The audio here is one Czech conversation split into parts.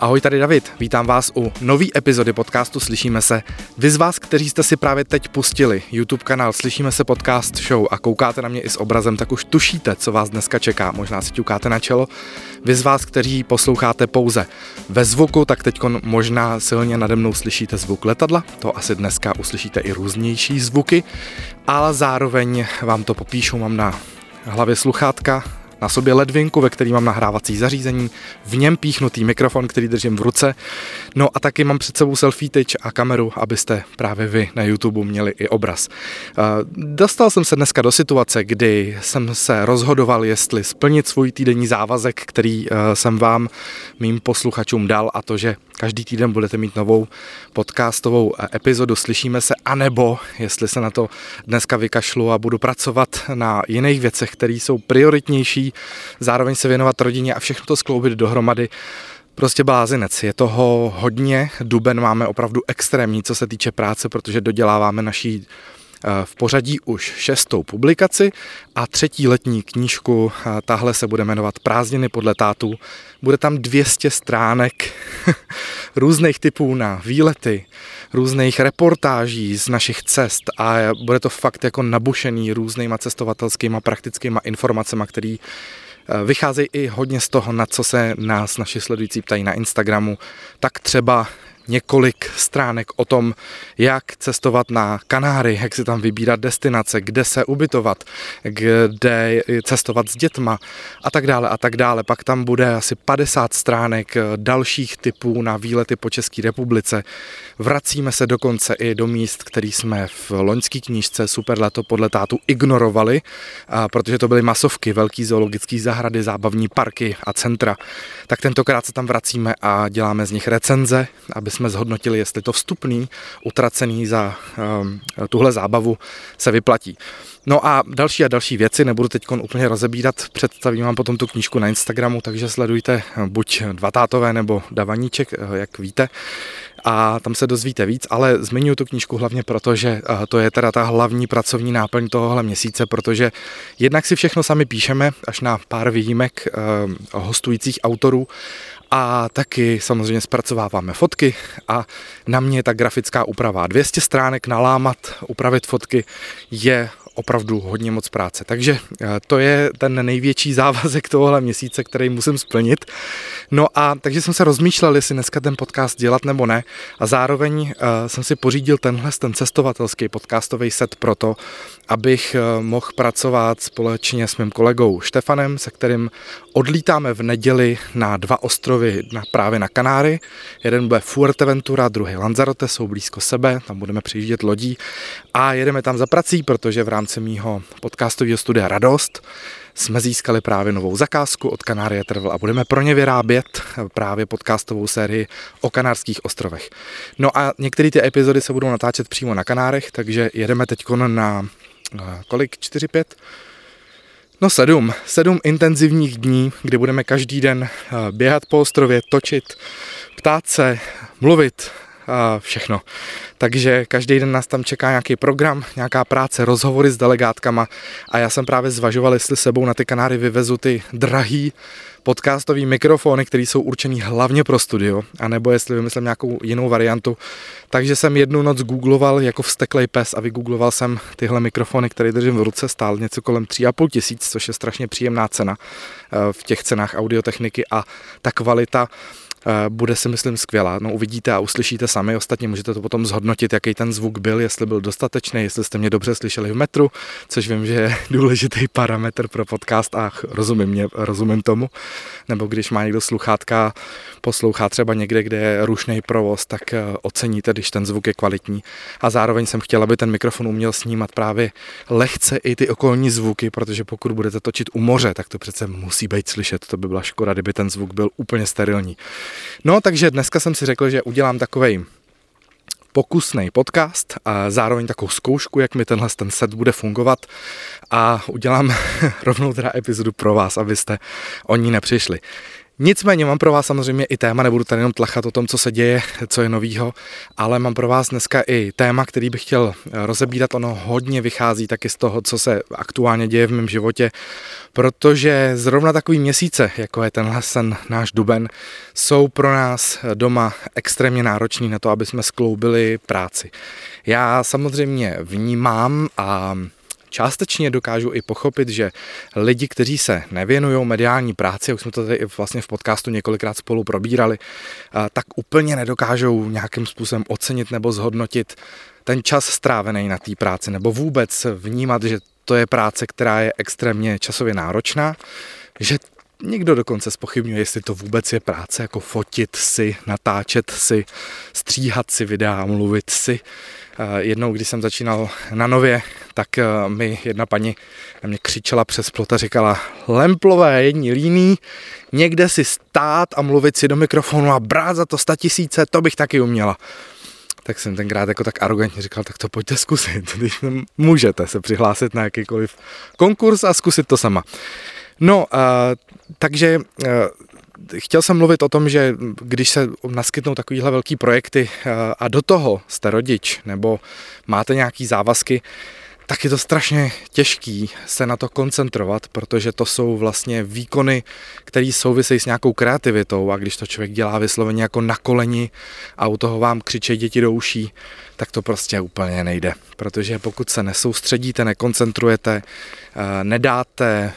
Ahoj, tady David, vítám vás u nový epizody podcastu Slyšíme se. Vy z vás, kteří jste si právě teď pustili YouTube kanál Slyšíme se podcast show a koukáte na mě i s obrazem, tak už tušíte, co vás dneska čeká, možná si ťukáte na čelo. Vy z vás, kteří posloucháte pouze ve zvuku, tak teď možná silně nade mnou slyšíte zvuk letadla, to asi dneska uslyšíte i různější zvuky, ale zároveň vám to popíšu, mám na hlavě sluchátka, na sobě ledvinku, ve který mám nahrávací zařízení, v něm píchnutý mikrofon, který držím v ruce, no a taky mám před sebou selfie tyč a kameru, abyste právě vy na YouTube měli i obraz. Dostal jsem se dneska do situace, kdy jsem se rozhodoval, jestli splnit svůj týdenní závazek, který jsem vám, mým posluchačům dal, a to, že každý týden budete mít novou podcastovou epizodu Slyšíme se, anebo jestli se na to dneska vykašlu a budu pracovat na jiných věcech, které jsou prioritnější, zároveň se věnovat rodině a všechno to skloubit dohromady. Prostě blázinec, je toho hodně, duben máme opravdu extrémní, co se týče práce, protože doděláváme naší v pořadí už 6. publikaci a 3. letní knížku, tahle se bude jmenovat Prázdniny podle tátu. Bude tam 200 stránek různých typů na výlety, různých reportáží z našich cest a bude to fakt jako nabušený různýma cestovatelskýma praktickýma informacema, které vycházejí i hodně z toho, na co se nás naši sledující ptají na Instagramu, tak třeba několik stránek o tom, jak cestovat na Kanáry, jak si tam vybírat destinace, kde se ubytovat, kde cestovat s dětma a tak dále a tak dále. Pak tam bude asi 50 stránek dalších typů na výlety po České republice. Vracíme se dokonce i do míst, který jsme v loňské knížce Super leto podle tátu ignorovali, protože to byly masovky, velký zoologické zahrady, zábavní parky a centra. Tak tentokrát se tam vracíme a děláme z nich recenze, aby jsme zhodnotili, jestli to vstupný, utracený za tuhle zábavu se vyplatí. No a další věci nebudu teď úplně rozebírat, představím vám potom tu knížku na Instagramu, takže sledujte buď Dvatátové nebo Davaníček, jak víte, a tam se dozvíte víc, ale zmiňuji tu knížku hlavně proto, že to je teda ta hlavní pracovní náplň tohohle měsíce, protože jednak si všechno sami píšeme, až na pár výjimek hostujících autorů, a taky samozřejmě zpracováváme fotky a na mě je ta grafická úprava. 200 stránek nalámat, upravit fotky je opravdu hodně moc práce. Takže to je ten největší závazek tohohle měsíce, který musím splnit. No a takže jsem se rozmýšlel, jestli dneska ten podcast dělat nebo ne, a zároveň jsem si pořídil ten cestovatelský podcastový set proto, abych mohl pracovat společně s mým kolegou Štefanem, se kterým odlítáme v neděli na 2 ostrovy právě na Kanáry. Jeden bude Fuerteventura, druhý Lanzarote, jsou blízko sebe, tam budeme přijíždět lodí a jedeme tam za prací, protože v rámci mýho podcastového studia Radost jsme získali právě novou zakázku od Kanarie Travel a budeme pro ně vyrábět právě podcastovou sérii o Kanárských ostrovech. No a některé ty epizody se budou natáčet přímo na Kanárech, takže jedeme teď na kolik? 4-5? No 7 intenzivních dní, kdy budeme každý den běhat po ostrově, točit, ptát se, mluvit, všechno. Takže každý den nás tam čeká nějaký program, nějaká práce, rozhovory s delegátkama a já jsem právě zvažoval, jestli sebou na ty Kanáry vyvezu ty drahý podcastový mikrofony, které jsou určený hlavně pro studio, anebo jestli vymyslím nějakou jinou variantu. Takže jsem jednu noc googloval jako vzteklej pes a vygoogloval jsem tyhle mikrofony, které držím v ruce, stál něco kolem 3 500, což je strašně příjemná cena v těch cenách audiotechniky a ta kvalita bude, si myslím, skvělá. No, uvidíte a uslyšíte sami, ostatně můžete to potom zhodnotit, jaký ten zvuk byl, jestli byl dostatečný, jestli jste mě dobře slyšeli v metru, což vím, že je důležitý parametr pro podcast a rozumím tomu. Nebo když má někdo sluchátka, poslouchá třeba někde, kde je rušnej provoz, tak oceníte, když ten zvuk je kvalitní. A zároveň jsem chtěl, aby ten mikrofon uměl snímat právě lehce i ty okolní zvuky, protože pokud budete točit u moře, tak to přece musí být slyšet. To by byla škoda, kdyby ten zvuk byl úplně sterilní. No, takže dneska jsem si řekl, že udělám takovej pokusnej podcast a zároveň takovou zkoušku, jak mi tenhle ten set bude fungovat, a udělám rovnou teda epizodu pro vás, abyste o ní nepřišli. Nicméně mám pro vás samozřejmě i téma, nebudu tady jenom tlachat o tom, co se děje, co je novýho, ale mám pro vás dneska i téma, který bych chtěl rozebírat, ono hodně vychází taky z toho, co se aktuálně děje v mém životě, protože zrovna takový měsíce, jako je tenhle sen, náš duben, jsou pro nás doma extrémně nároční na to, aby jsme skloubili práci. Já samozřejmě vnímám a částečně dokážu i pochopit, že lidi, kteří se nevěnují mediální práci, už jsme to tady vlastně v podcastu několikrát spolu probírali, tak úplně nedokážou nějakým způsobem ocenit nebo zhodnotit ten čas strávený na té práci nebo vůbec vnímat, že to je práce, která je extrémně časově náročná, že někdo dokonce zpochybňuje, jestli to vůbec je práce, jako fotit si, natáčet si, stříhat si videa, mluvit si. Jednou, když jsem začínal na Nově, tak mi jedna paní na mě křičela přes plot a říkala: "Lemplové, jedni líní, někde si stát a mluvit si do mikrofonu a brát za to 100 000, to bych taky uměla." Tak jsem tenkrát jako tak arrogantně říkal, tak to pojďte zkusit, můžete se přihlásit na jakýkoliv konkurs a zkusit to sama. No, takže chtěl jsem mluvit o tom, že když se naskytnou takovýhle velký projekty a do toho jste rodič nebo máte nějaký závazky, tak je to strašně těžký se na to koncentrovat, protože to jsou vlastně výkony, které souvisejí s nějakou kreativitou, a když to člověk dělá vysloveně jako na koleni a u toho vám křičí děti do uší, tak to prostě úplně nejde, protože pokud se nesoustředíte, nekoncentrujete, nedáte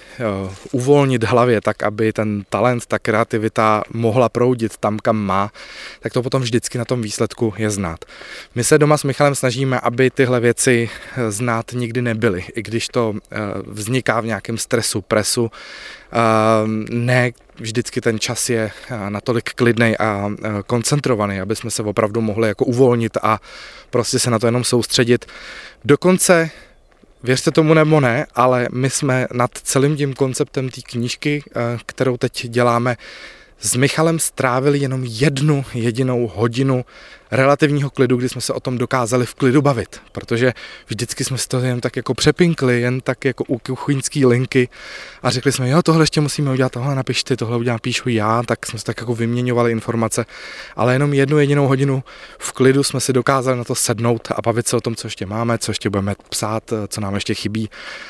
uvolnit hlavě tak, aby ten talent, ta kreativita mohla proudit tam, kam má, tak to potom vždycky na tom výsledku je znát. My se doma s Michalem snažíme, aby tyhle věci znát nikdy nebyly, i když to vzniká v nějakém stresu, presu, ne vždycky ten čas je natolik klidnej a koncentrovaný, aby jsme se opravdu mohli jako uvolnit a prostě se na to jenom soustředit. Dokonce, věřte tomu nebo ne, ale my jsme nad celým tím konceptem té knížky, kterou teď děláme, s Michalem strávili jenom 1 jedinou hodinu relativního klidu, kdy jsme se o tom dokázali v klidu bavit, protože vždycky jsme si to jen tak jako přepinkli, jen tak jako u kuchyňský linky a řekli jsme, jo, tohle ještě musíme udělat, tohle napiš ty, tohle udělám, píšu já, tak jsme si tak jako vyměňovali informace, ale jenom 1 jedinou hodinu v klidu jsme si dokázali na to sednout a bavit se o tom, co ještě máme, co ještě budeme psát, co nám ještě chybí,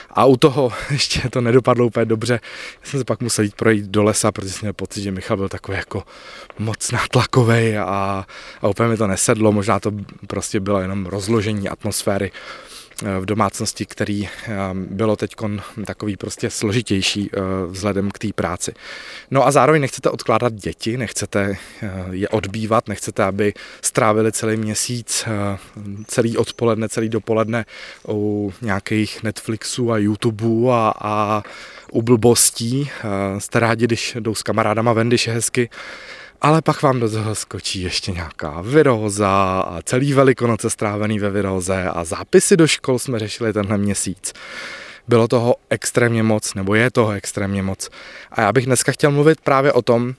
a u toho ještě to nedopadlo úplně dobře. Já jsem se pak musel jít projít do lesa, protože jsem měl pocit, že Michal byl takový jako moc nátlakovej a úplně mi to nesedlo, možná to prostě bylo jenom rozložení atmosféry v domácnosti, který bylo teďkon takový prostě složitější vzhledem k té práci. No a zároveň nechcete odkládat děti, nechcete je odbývat, nechcete, aby strávili celý měsíc, celý odpoledne, celý dopoledne u nějakých Netflixů a YouTubeů a u blbostí. Jste rádi, když jdou s kamarádama ven, když je hezky. Ale pak vám do toho skočí ještě nějaká viróza a celý Velikonoce strávený ve viróze a zápisy do škol jsme řešili tenhle měsíc. Bylo toho extrémně moc, nebo je toho extrémně moc. A já bych dneska chtěl mluvit právě o tom,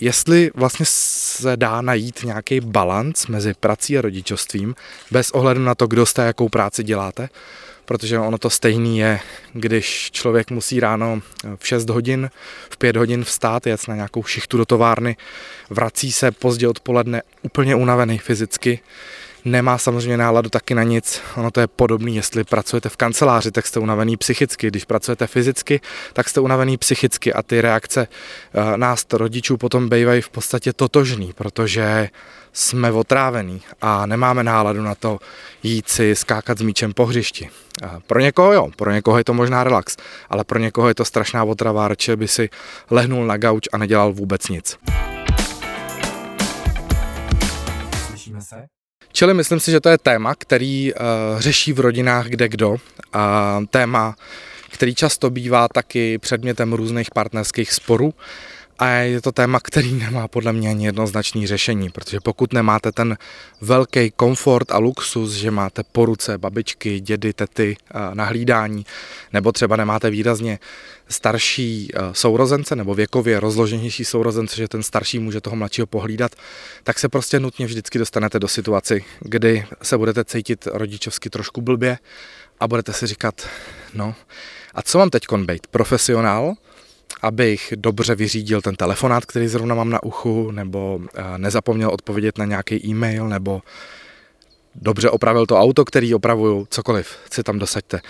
jestli vlastně se dá najít nějaký balanc mezi prací a rodičovstvím, bez ohledu na to, kdo jste, jakou práci děláte, protože ono to stejný je, když člověk musí ráno v 6 hodin, v 5 hodin vstát, jet na nějakou šichtu do továrny, vrací se pozdě odpoledne úplně unavený fyzicky, nemá samozřejmě náladu taky na nic, ono to je podobné, jestli pracujete v kanceláři, tak jste unavený psychicky, když pracujete fyzicky, tak jste unavený psychicky a ty reakce nás rodičů potom bývají v podstatě totožný, protože jsme otrávení a nemáme náladu na to jít si skákat s míčem po hřišti. Pro někoho jo, pro někoho je to možná relax, ale pro někoho je to strašná otrava, radši by si lehnul na gauč a nedělal vůbec nic. Slyšíme se? Čili myslím si, že to je téma, který řeší v rodinách kdekdo, a téma, který často bývá taky předmětem různých partnerských sporů. A je to téma, který nemá podle mě ani jednoznačné řešení, protože pokud nemáte ten velký komfort a luxus, že máte po ruce babičky, dědy, tety na hlídání, nebo třeba nemáte výrazně starší sourozence nebo věkově rozloženější sourozence, že ten starší může toho mladšího pohlídat, tak se prostě nutně vždycky dostanete do situaci, kdy se budete cítit rodičovsky trošku blbě a budete si říkat, no a co mám teďkon bejt, profesionál? abych dobře vyřídil ten telefonát, který zrovna mám na uchu, nebo nezapomněl odpovědět na nějaký e-mail, nebo dobře opravil to auto, který opravuju, cokoliv si tam dosaďte.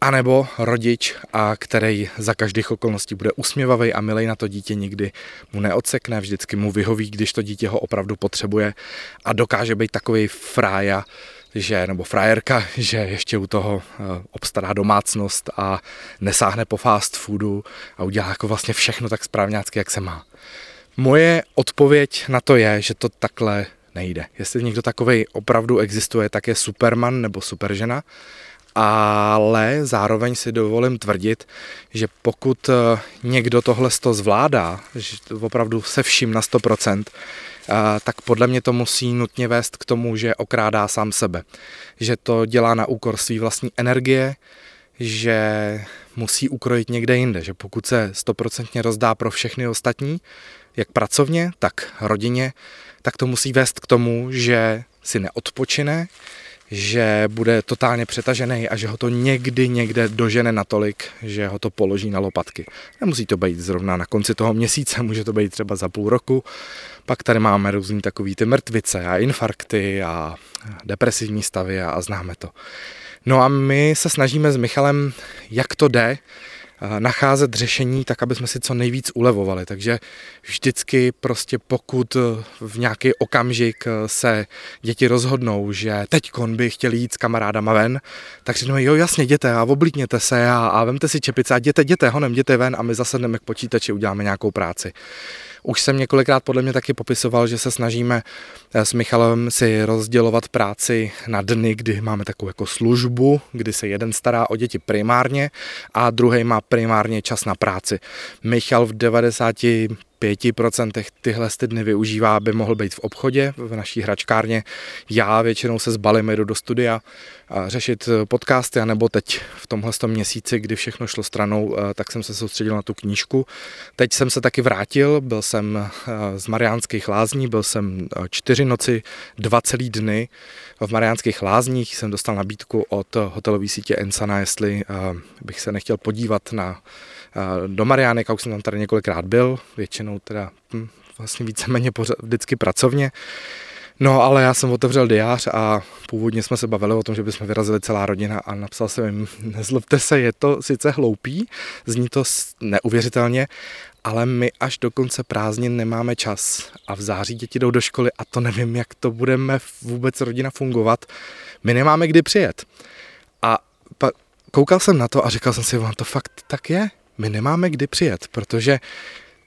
A nebo rodič, který za každých okolností bude usměvavý a milej na to dítě, nikdy mu neodsekne, vždycky mu vyhoví, když to dítě ho opravdu potřebuje a dokáže být takový frája, nebo frajerka, že ještě u toho obstará domácnost a nesáhne po fast foodu a udělá jako vlastně všechno tak správňácky, jak se má. Moje odpověď na to je, že to takhle nejde. Jestli někdo takovej opravdu existuje, tak je superman nebo superžena, ale zároveň si dovolím tvrdit, že pokud někdo tohle zvládá, že opravdu se vším na 100%, tak podle mě to musí nutně vést k tomu, že okrádá sám sebe. Že to dělá na úkor své vlastní energie, že musí ukrojit někde jinde. Že pokud se 100% rozdá pro všechny ostatní, jak pracovně, tak rodině, tak to musí vést k tomu, že si neodpočine, že bude totálně přetažený a že ho to někde dožene natolik, že ho to položí na lopatky. Nemusí to být zrovna na konci toho měsíce, může to být třeba za půl roku. Pak tady máme různý takový ty mrtvice a infarkty a depresivní stavy a známe to. No a my se snažíme s Michalem, jak to jde, nacházet řešení tak, aby jsme si co nejvíc ulevovali. Takže vždycky prostě pokud v nějaký okamžik se děti rozhodnou, že teďkon by chtěli jít s kamarádama ven, tak říkáme, jo jasně, jděte a oblíkněte se a vemte si čepice a jděte honem, jděte ven a my zasedneme k počítači, uděláme nějakou práci. Už jsem několikrát podle mě taky popisoval, že se snažíme s Michalem si rozdělovat práci na dny, kdy máme takovou jako službu, kdy se jeden stará o děti primárně a druhý má primárně čas na práci. Michal v 95% tyhle dny využívá, aby mohl být v obchodě, v naší hračkárně. Já většinou se zbalím, jdu do studia a řešit podcasty, anebo teď v tomhle měsíci, kdy všechno šlo stranou, tak jsem se soustředil na tu knížku. Teď jsem se taky vrátil, byl jsem z Mariánských lázní, byl jsem 4 noci, 2 celé dny v Mariánských lázních. Jsem dostal nabídku od hotelové sítě Ensana, jestli bych se nechtěl podívat do Mariánek, a už jsem tam tady několikrát byl, většinou teda vlastně víceméně vždycky pracovně. No ale já jsem otevřel diář a původně jsme se bavili o tom, že bychom vyrazili celá rodina a napsal jsem jim, nezlobte se, je to sice hloupý, zní to neuvěřitelně, ale my až do konce prázdnin nemáme čas a v září děti jdou do školy a to nevím, jak to budeme vůbec rodina fungovat. My nemáme kdy přijet. A koukal jsem na to a říkal jsem si, vám to fakt tak je? My nemáme kdy přijet, protože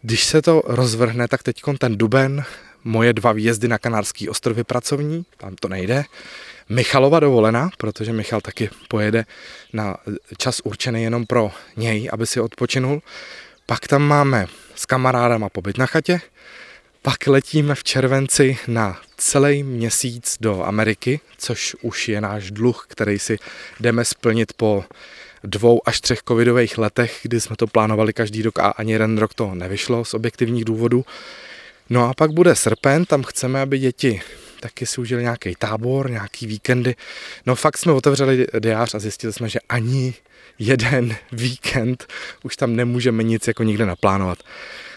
když se to rozvrhne, tak teď ten duben, moje 2 výjezdy na Kanárský ostrovy pracovní, tam to nejde, Michalova dovolená, protože Michal taky pojede na čas určený jenom pro něj, aby si odpočinul, pak tam máme s kamarádama pobyt na chatě, pak letíme v červenci na celý měsíc do Ameriky, což už je náš dluh, který si jdeme splnit po 2 až 3 covidových letech, kdy jsme to plánovali každý rok a ani jeden rok to nevyšlo z objektivních důvodů. No a pak bude srpen, tam chceme, aby děti taky si užili nějaký tábor, nějaký víkendy. No fakt jsme otevřeli diář a zjistili jsme, že ani jeden víkend už tam nemůžeme nic jako nikde naplánovat.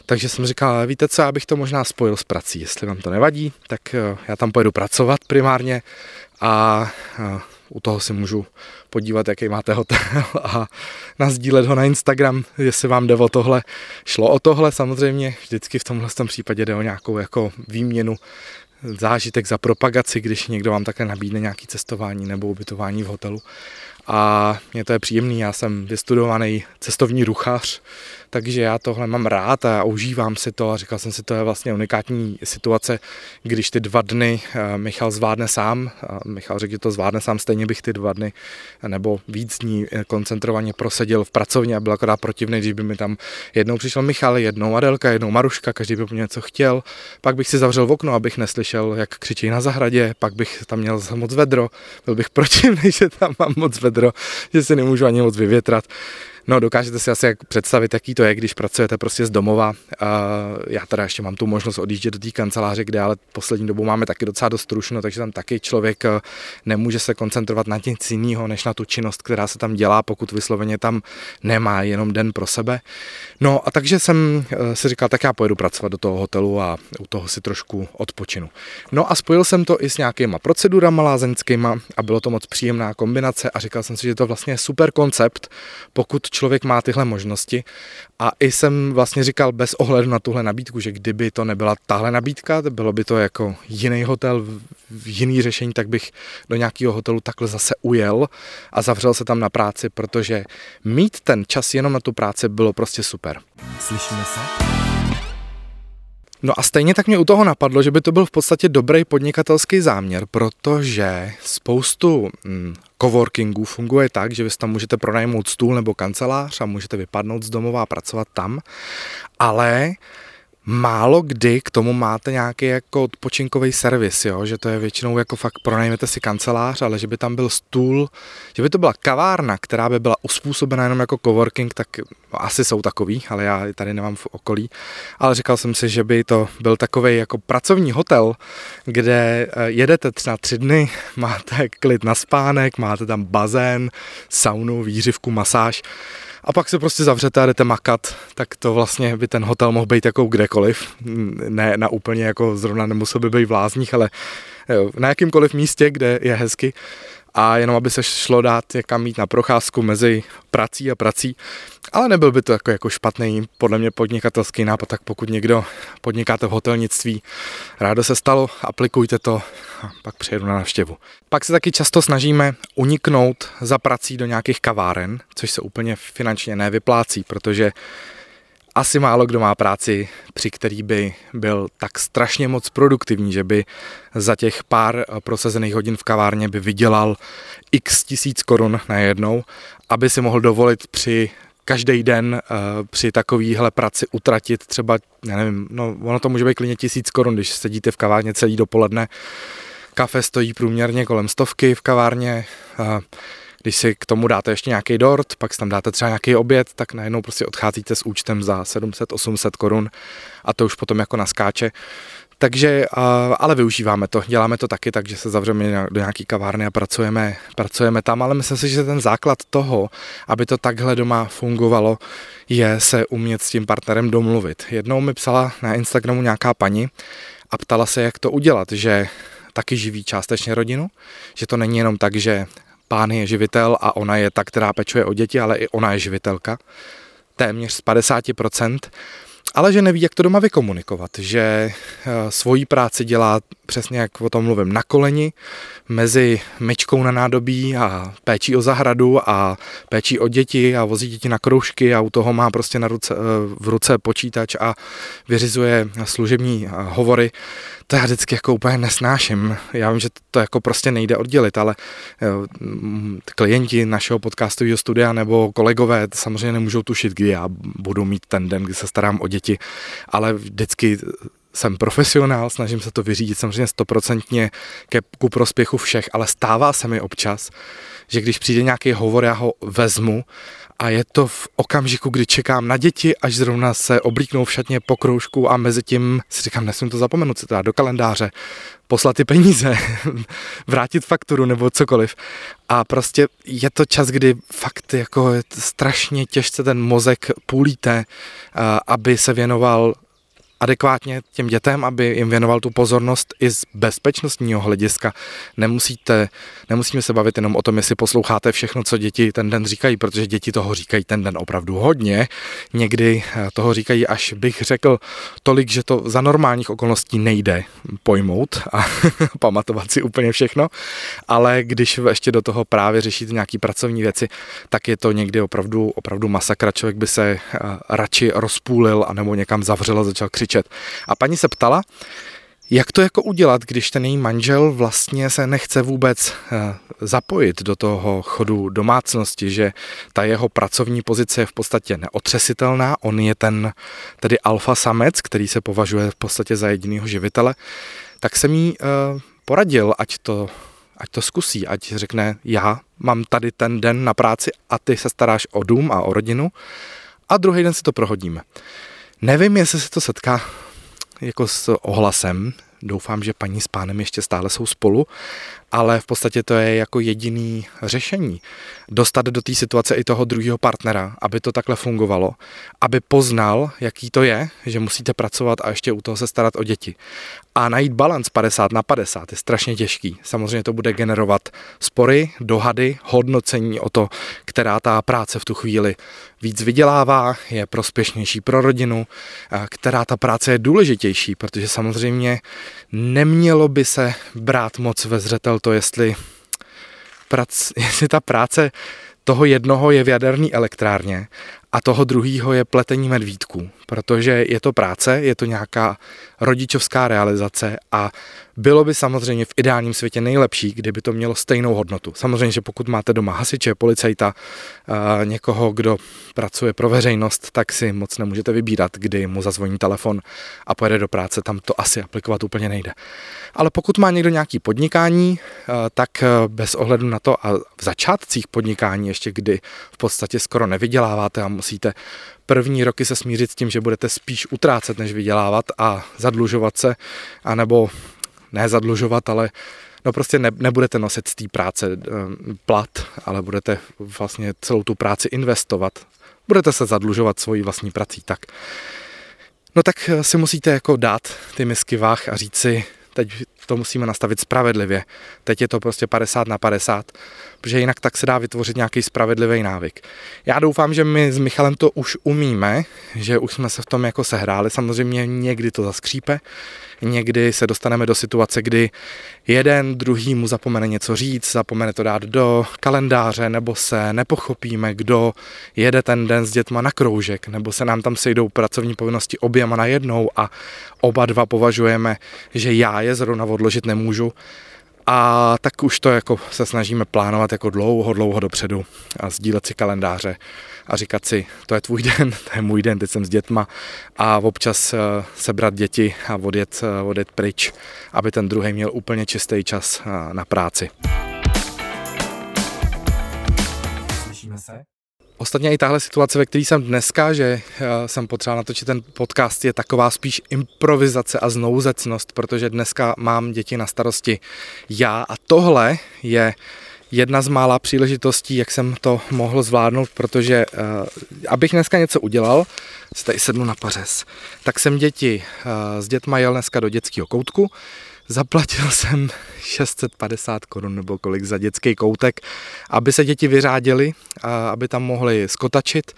Takže jsem říkal, víte co, já bych to možná spojil s prací, jestli vám to nevadí, tak já tam pojedu pracovat primárně a u toho si můžu podívat, jaký máte hotel a nasdílet ho na Instagram, jestli vám jde o tohle. Šlo o tohle samozřejmě, vždycky v tomhle případě jde o nějakou jako výměnu zážitek za propagaci, když někdo vám takhle nabídne nějaké cestování nebo ubytování v hotelu. A mně to je příjemný, já jsem vystudovaný cestovní ruchař, takže já tohle mám rád a užívám si to a říkal jsem si, to je vlastně unikátní situace, když ty 2 dny Michal zvládne sám, a Michal řekl, že to zvládne sám, stejně bych ty 2 dny nebo víc dní koncentrovaně proseděl v pracovně a byl akorát protivný, když by mi tam jednou přišel Michal, jednou Adelka, jednou Maruška, každý by po mě něco chtěl, pak bych si zavřel v okno, abych neslyšel, jak křičí na zahradě, pak bych tam měl moc vedro, byl bych protivný, že tam mám moc vedro, že si nemůžu ani moc vyvětrat. No, dokážete si asi představit, jaký to je, když pracujete prostě z domova. Já teda ještě mám tu možnost odjíždět do té kanceláře, kde ale poslední dobou máme taky docela dost rušno, takže tam taky člověk nemůže se koncentrovat na nic jiného, než na tu činnost, která se tam dělá, pokud vysloveně tam nemá jenom den pro sebe. No a takže jsem si říkal, tak já pojedu pracovat do toho hotelu a u toho si trošku odpočinu. No a spojil jsem to i s nějakýma procedurama lázeňskýma a bylo to moc příjemná kombinace a říkal jsem si, že to vlastně je super koncept, pokud člověk má tyhle možnosti. A i jsem vlastně říkal bez ohledu na tuhle nabídku, že kdyby to nebyla tahle nabídka, bylo by to jako jiný hotel, jiný řešení, tak bych do nějakého hotelu takhle zase ujel a zavřel se tam na práci, protože mít ten čas jenom na tu práci bylo prostě super. Slyšíme se? No a stejně tak mě u toho napadlo, že by to byl v podstatě dobrý podnikatelský záměr, protože spoustu coworkingů funguje tak, že vy tam můžete pronajmout stůl nebo kancelář a můžete vypadnout z domova a pracovat tam, ale málo kdy k tomu máte nějaký jako odpočinkový servis, jo? Že to je většinou jako fakt pronajmete si kancelář, ale že by tam byl stůl, že by to byla kavárna, která by byla uspůsobena jenom jako coworking, tak no, asi jsou takový, ale já tady nemám v okolí, ale říkal jsem si, že by to byl takovej jako pracovní hotel, kde jedete na 3 dny, máte klid na spánek, máte tam bazén, saunu, výřivku, masáž, a pak se prostě zavřete a jdete makat, tak to vlastně by ten hotel mohl být jako kdekoliv, ne na úplně jako zrovna nemusel by být v Lázních, ale na jakýmkoliv místě, kde je hezky a jenom aby se šlo dát někam jít na procházku mezi prací a prací, ale nebyl by to jako špatný, podle mě podnikatelský nápad, tak pokud někdo podnikáte v hotelnictví, rádo se stalo, aplikujte to a pak přijedu na návštěvu. Pak se taky často snažíme uniknout za prací do nějakých kaváren, což se úplně finančně nevyplácí, protože asi málo kdo má práci, při který by byl tak strašně moc produktivní, že by za těch pár prosazených hodin v kavárně by vydělal x tisíc korun najednou, aby si mohl dovolit při každý den při takovýhle práci utratit třeba, já nevím, no ono to může být klidně 1000 korun, když sedíte v kavárně celý dopoledne. Kafe stojí průměrně kolem 100 v kavárně, když si k tomu dáte ještě nějaký dort, pak si tam dáte třeba nějaký oběd, tak najednou prostě odcházíte s účtem za 700-800 korun a to už potom jako naskáče. Takže, ale využíváme to, děláme to taky, takže se zavřeme do nějaký kavárny a pracujeme tam, ale myslím si, že ten základ toho, aby to takhle doma fungovalo, je se umět s tím partnerem domluvit. Jednou mi psala na Instagramu nějaká paní a ptala se, jak to udělat, že taky živí částečně rodinu, že to není jenom tak, že pán je živitel a ona je ta, která pečuje o děti, ale i ona je živitelka, téměř z 50%, ale že neví, jak to doma vykomunikovat, že svoji práci dělá, přesně jak o tom mluvím, na koleni, mezi myčkou na nádobí a péčí o zahradu a péčí o děti a vozí děti na kroužky a u toho má prostě v ruce počítač a vyřizuje služební hovory. To já vždycky jako úplně nesnáším. Já vím, že to jako prostě nejde oddělit, ale klienti našeho podcastového studia nebo kolegové samozřejmě nemůžou tušit, kdy já budu mít ten den, kdy se starám o děti, ale vždycky jsem profesionál, snažím se to vyřídit samozřejmě 100% ku prospěchu všech, ale stává se mi občas, že když přijde nějaký hovor, já ho vezmu a je to v okamžiku, kdy čekám na děti, až zrovna se oblíknou v šatně po kroužku a mezi tím si říkám, nesmím to zapomenout, se teda do kalendáře, poslat ty peníze, vrátit fakturu nebo cokoliv. A prostě je to čas, kdy fakt jako strašně těžce ten mozek půlíte, aby se věnoval adekvátně těm dětem, aby jim věnoval tu pozornost i z bezpečnostního hlediska. Nemusíme se bavit jenom o tom, jestli posloucháte všechno, co děti ten den říkají, protože děti toho říkají ten den opravdu hodně. Někdy toho říkají, až bych řekl tolik, že to za normálních okolností nejde pojmout a pamatovat si úplně všechno, ale když ještě do toho právě řešíte nějaký pracovní věci, tak je to někdy opravdu masakra. Člověk by se radši rozpůlil anebo někam zavřel a začal křičet. A paní se ptala, jak to jako udělat, když ten její manžel vlastně se nechce vůbec zapojit do toho chodu domácnosti, že ta jeho pracovní pozice je v podstatě neotřesitelná, on je ten tedy alfa samec, který se považuje v podstatě za jedinýho živitele, tak jsem jí poradil, ať to ať to zkusí, ať řekne, já mám tady ten den na práci a ty se staráš o dům a o rodinu a druhý den si to prohodíme. Nevím, jestli se to setká jako s ohlasem, doufám, že paní s pánem ještě stále jsou spolu, ale v podstatě to je jako jediný řešení. Dostat do té situace i toho druhého partnera, aby to takhle fungovalo, aby poznal, jaký to je, že musíte pracovat a ještě u toho se starat o děti. A najít balanc 50/50 je strašně těžký. Samozřejmě to bude generovat spory, dohady, hodnocení o to, která ta práce v tu chvíli víc vydělává, je prospěšnější pro rodinu, která ta práce je důležitější, protože samozřejmě nemělo by se brát moc ve zřetel to, jestli ta práce toho jednoho je v jaderné elektrárně a toho druhého je pletení medvídků, protože je to práce, je to nějaká rodičovská realizace a bylo by samozřejmě v ideálním světě nejlepší, kdyby to mělo stejnou hodnotu. Samozřejmě, že pokud máte doma hasiče, policajta, někoho, kdo pracuje pro veřejnost, tak si moc nemůžete vybírat, kdy mu zazvoní telefon a pojede do práce, tam to asi aplikovat úplně nejde. Ale pokud má někdo nějaký podnikání, tak bez ohledu na to a v začátcích podnikání ještě, kdy v podstatě skoro nevyděláváte a musíte první roky se smířit s tím, že budete spíš utrácet, než vydělávat a zadlužovat se, anebo ne zadlužovat, ale no prostě nebudete nosit z té práce plat, ale budete vlastně celou tu práci investovat. Budete se zadlužovat svojí vlastní prací, tak. No tak si musíte jako dát ty misky váh a říct si, teď to musíme nastavit spravedlivě. Teď je to prostě 50/50, protože jinak tak se dá vytvořit nějaký spravedlivý návyk. Já doufám, že my s Michalem to už umíme, že už jsme se v tom jako sehráli. Samozřejmě někdy to zaskřípe, někdy se dostaneme do situace, kdy jeden druhý mu zapomene něco říct, zapomene to dát do kalendáře, nebo se nepochopíme, kdo jede ten den s dětma na kroužek, nebo se nám tam sejdou pracovní povinnosti oběma najednou a oba dva považujeme, že já je zrovna odložit nemůžu. A tak už to jako se snažíme plánovat jako dlouho dopředu a sdílet si kalendáře a říkat si, to je tvůj den, to je můj den, teď jsem s dětma a občas sebrat děti a odjet pryč, aby ten druhý měl úplně čistý čas na práci. Slyšíme se? Ostatně i tahle situace, ve které jsem dneska, že jsem potřeboval natočit ten podcast, je taková spíš improvizace a znouzecnost, protože dneska mám děti na starosti já a tohle je jedna z mála příležitostí, jak jsem to mohl zvládnout, protože abych dneska něco udělal, si tady sednu na pařez, tak jsem s dětma jel dneska do dětského koutku, zaplatil jsem 650 Kč nebo kolik za dětský koutek, aby se děti vyřádily, aby tam mohly skotačit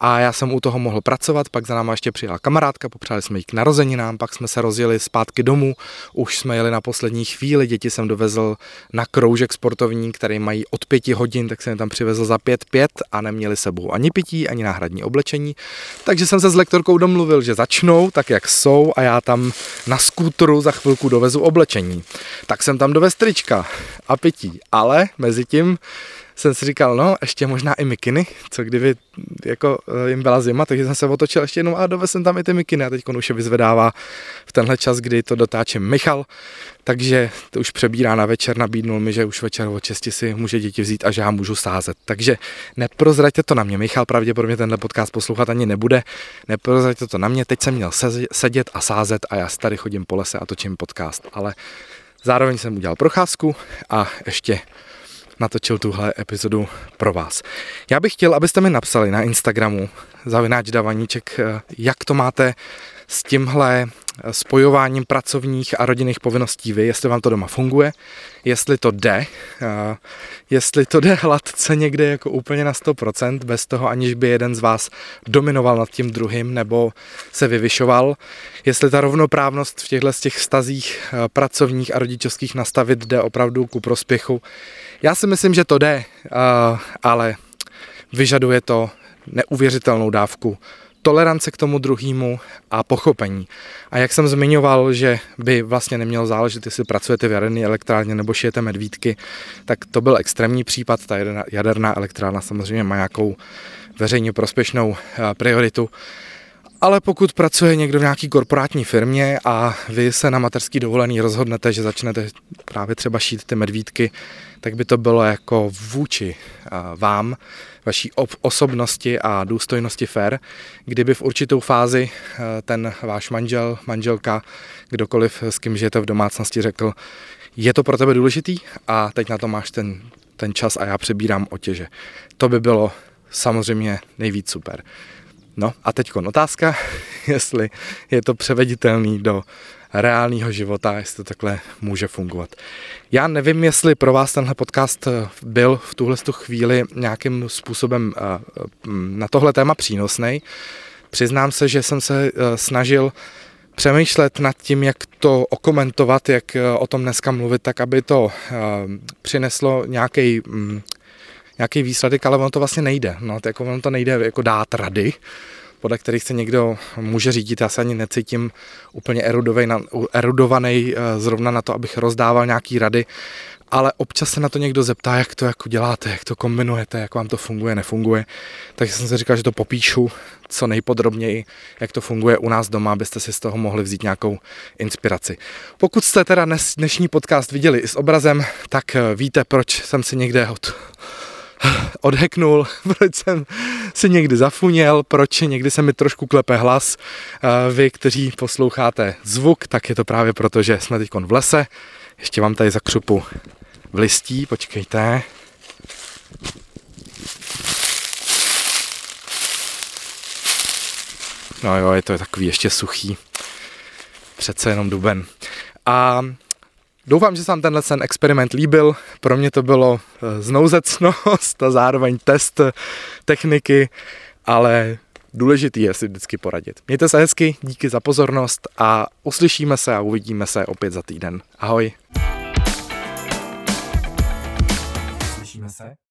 a já jsem u toho mohl pracovat, pak za náma ještě přijela kamarádka, popřáli jsme jí k narozeninám, pak jsme se rozjeli zpátky domů, už jsme jeli na poslední chvíli, děti jsem dovezl na kroužek sportovní, který mají od 5 hodin, tak jsem je tam přivezl za 5:05 a neměli sebou ani pití, ani náhradní oblečení, takže jsem se s lektorkou domluvil, že začnou tak, jak jsou a já tam na skútru za chvilku dovezu oblečení. Tak jsem tam dovez trička a pití, ale mezi tím jsem si říkal, no ještě možná i mikiny, co kdyby jako jim byla zima, takže jsem se otočil ještě jednou a dovez jsem tam i ty mikiny a teď už je vyzvedává v tenhle čas, kdy to dotáče Michal, takže to už přebírá na večer, nabídnul mi, že už večer od 6 si může děti vzít a že já můžu sázet, takže neprozraďte to na mě, Michal pravděpodobně tenhle podcast poslouchat ani nebude, neprozraďte to na mě, teď jsem měl sedět a sázet a já tady chodím po lese a točím podcast, ale zároveň jsem udělal procházku a ještě natočil tuhle epizodu pro vás. Já bych chtěl, abyste mi napsali na Instagramu @davaníček, jak to máte s tímhle spojováním pracovních a rodinných povinností vy, jestli vám to doma funguje, jestli to jde hladce někde jako úplně na 100%, bez toho aniž by jeden z vás dominoval nad tím druhým nebo se vyvyšoval, jestli ta rovnoprávnost v těchto z těch vztazích pracovních a rodičovských nastavit jde opravdu ku prospěchu. Já si myslím, že to jde, ale vyžaduje to neuvěřitelnou dávku tolerance k tomu druhému a pochopení. A jak jsem zmiňoval, že by vlastně nemělo záležet, jestli pracujete v jaderné elektrárně nebo šijete medvídky, tak to byl extrémní případ. Ta jaderná elektrárna samozřejmě má nějakou veřejně prospěšnou prioritu. Ale pokud pracuje někdo v nějaký korporátní firmě a vy se na mateřský dovolený rozhodnete, že začnete právě třeba šít ty medvídky, tak by to bylo jako vůči vám, vaší osobnosti a důstojnosti fair, kdyby v určitou fázi ten váš manžel, manželka, kdokoliv, s kým žijete v domácnosti, řekl, je to pro tebe důležitý a teď na to máš ten čas a já přebírám otěže. To by bylo samozřejmě nejvíc super. No a teďkon otázka, jestli je to převeditelný do reálného života, jestli to takhle může fungovat. Já nevím, jestli pro vás tenhle podcast byl v tuhle chvíli nějakým způsobem na tohle téma přínosnej. Přiznám se, že jsem se snažil přemýšlet nad tím, jak to okomentovat, jak o tom dneska mluvit, tak aby to přineslo nějaký výsledek, ale ono to vlastně nejde. No, jako ono to nejde jako dát rady, podle kterých se někdo může řídit. Já se ani necítím úplně erudovaný zrovna na to, abych rozdával nějaký rady, ale občas se na to někdo zeptá, jak to jako děláte, jak to kombinujete, jak vám to funguje, nefunguje. Takže jsem si říkal, že to popíšu co nejpodrobněji, jak to funguje u nás doma, abyste si z toho mohli vzít nějakou inspiraci. Pokud jste teda dnešní podcast viděli i s obrazem, tak víte, proč jsem si někde odheknul, proč jsem si někdy zafuněl, proč někdy se mi trošku klepe hlas. Vy, kteří posloucháte zvuk, tak je to právě proto, že jsme teď v lese. Ještě vám tady zakřupu v listí, počkejte. No jo, je to takový ještě suchý. Přece jenom duben. A doufám, že se vám tenhle ten experiment líbil. Pro mě to bylo znouzecnost a zároveň test techniky, ale důležitý je si vždycky poradit. Mějte se hezky, díky za pozornost a uslyšíme se a uvidíme se opět za týden. Ahoj. Slyšíme se.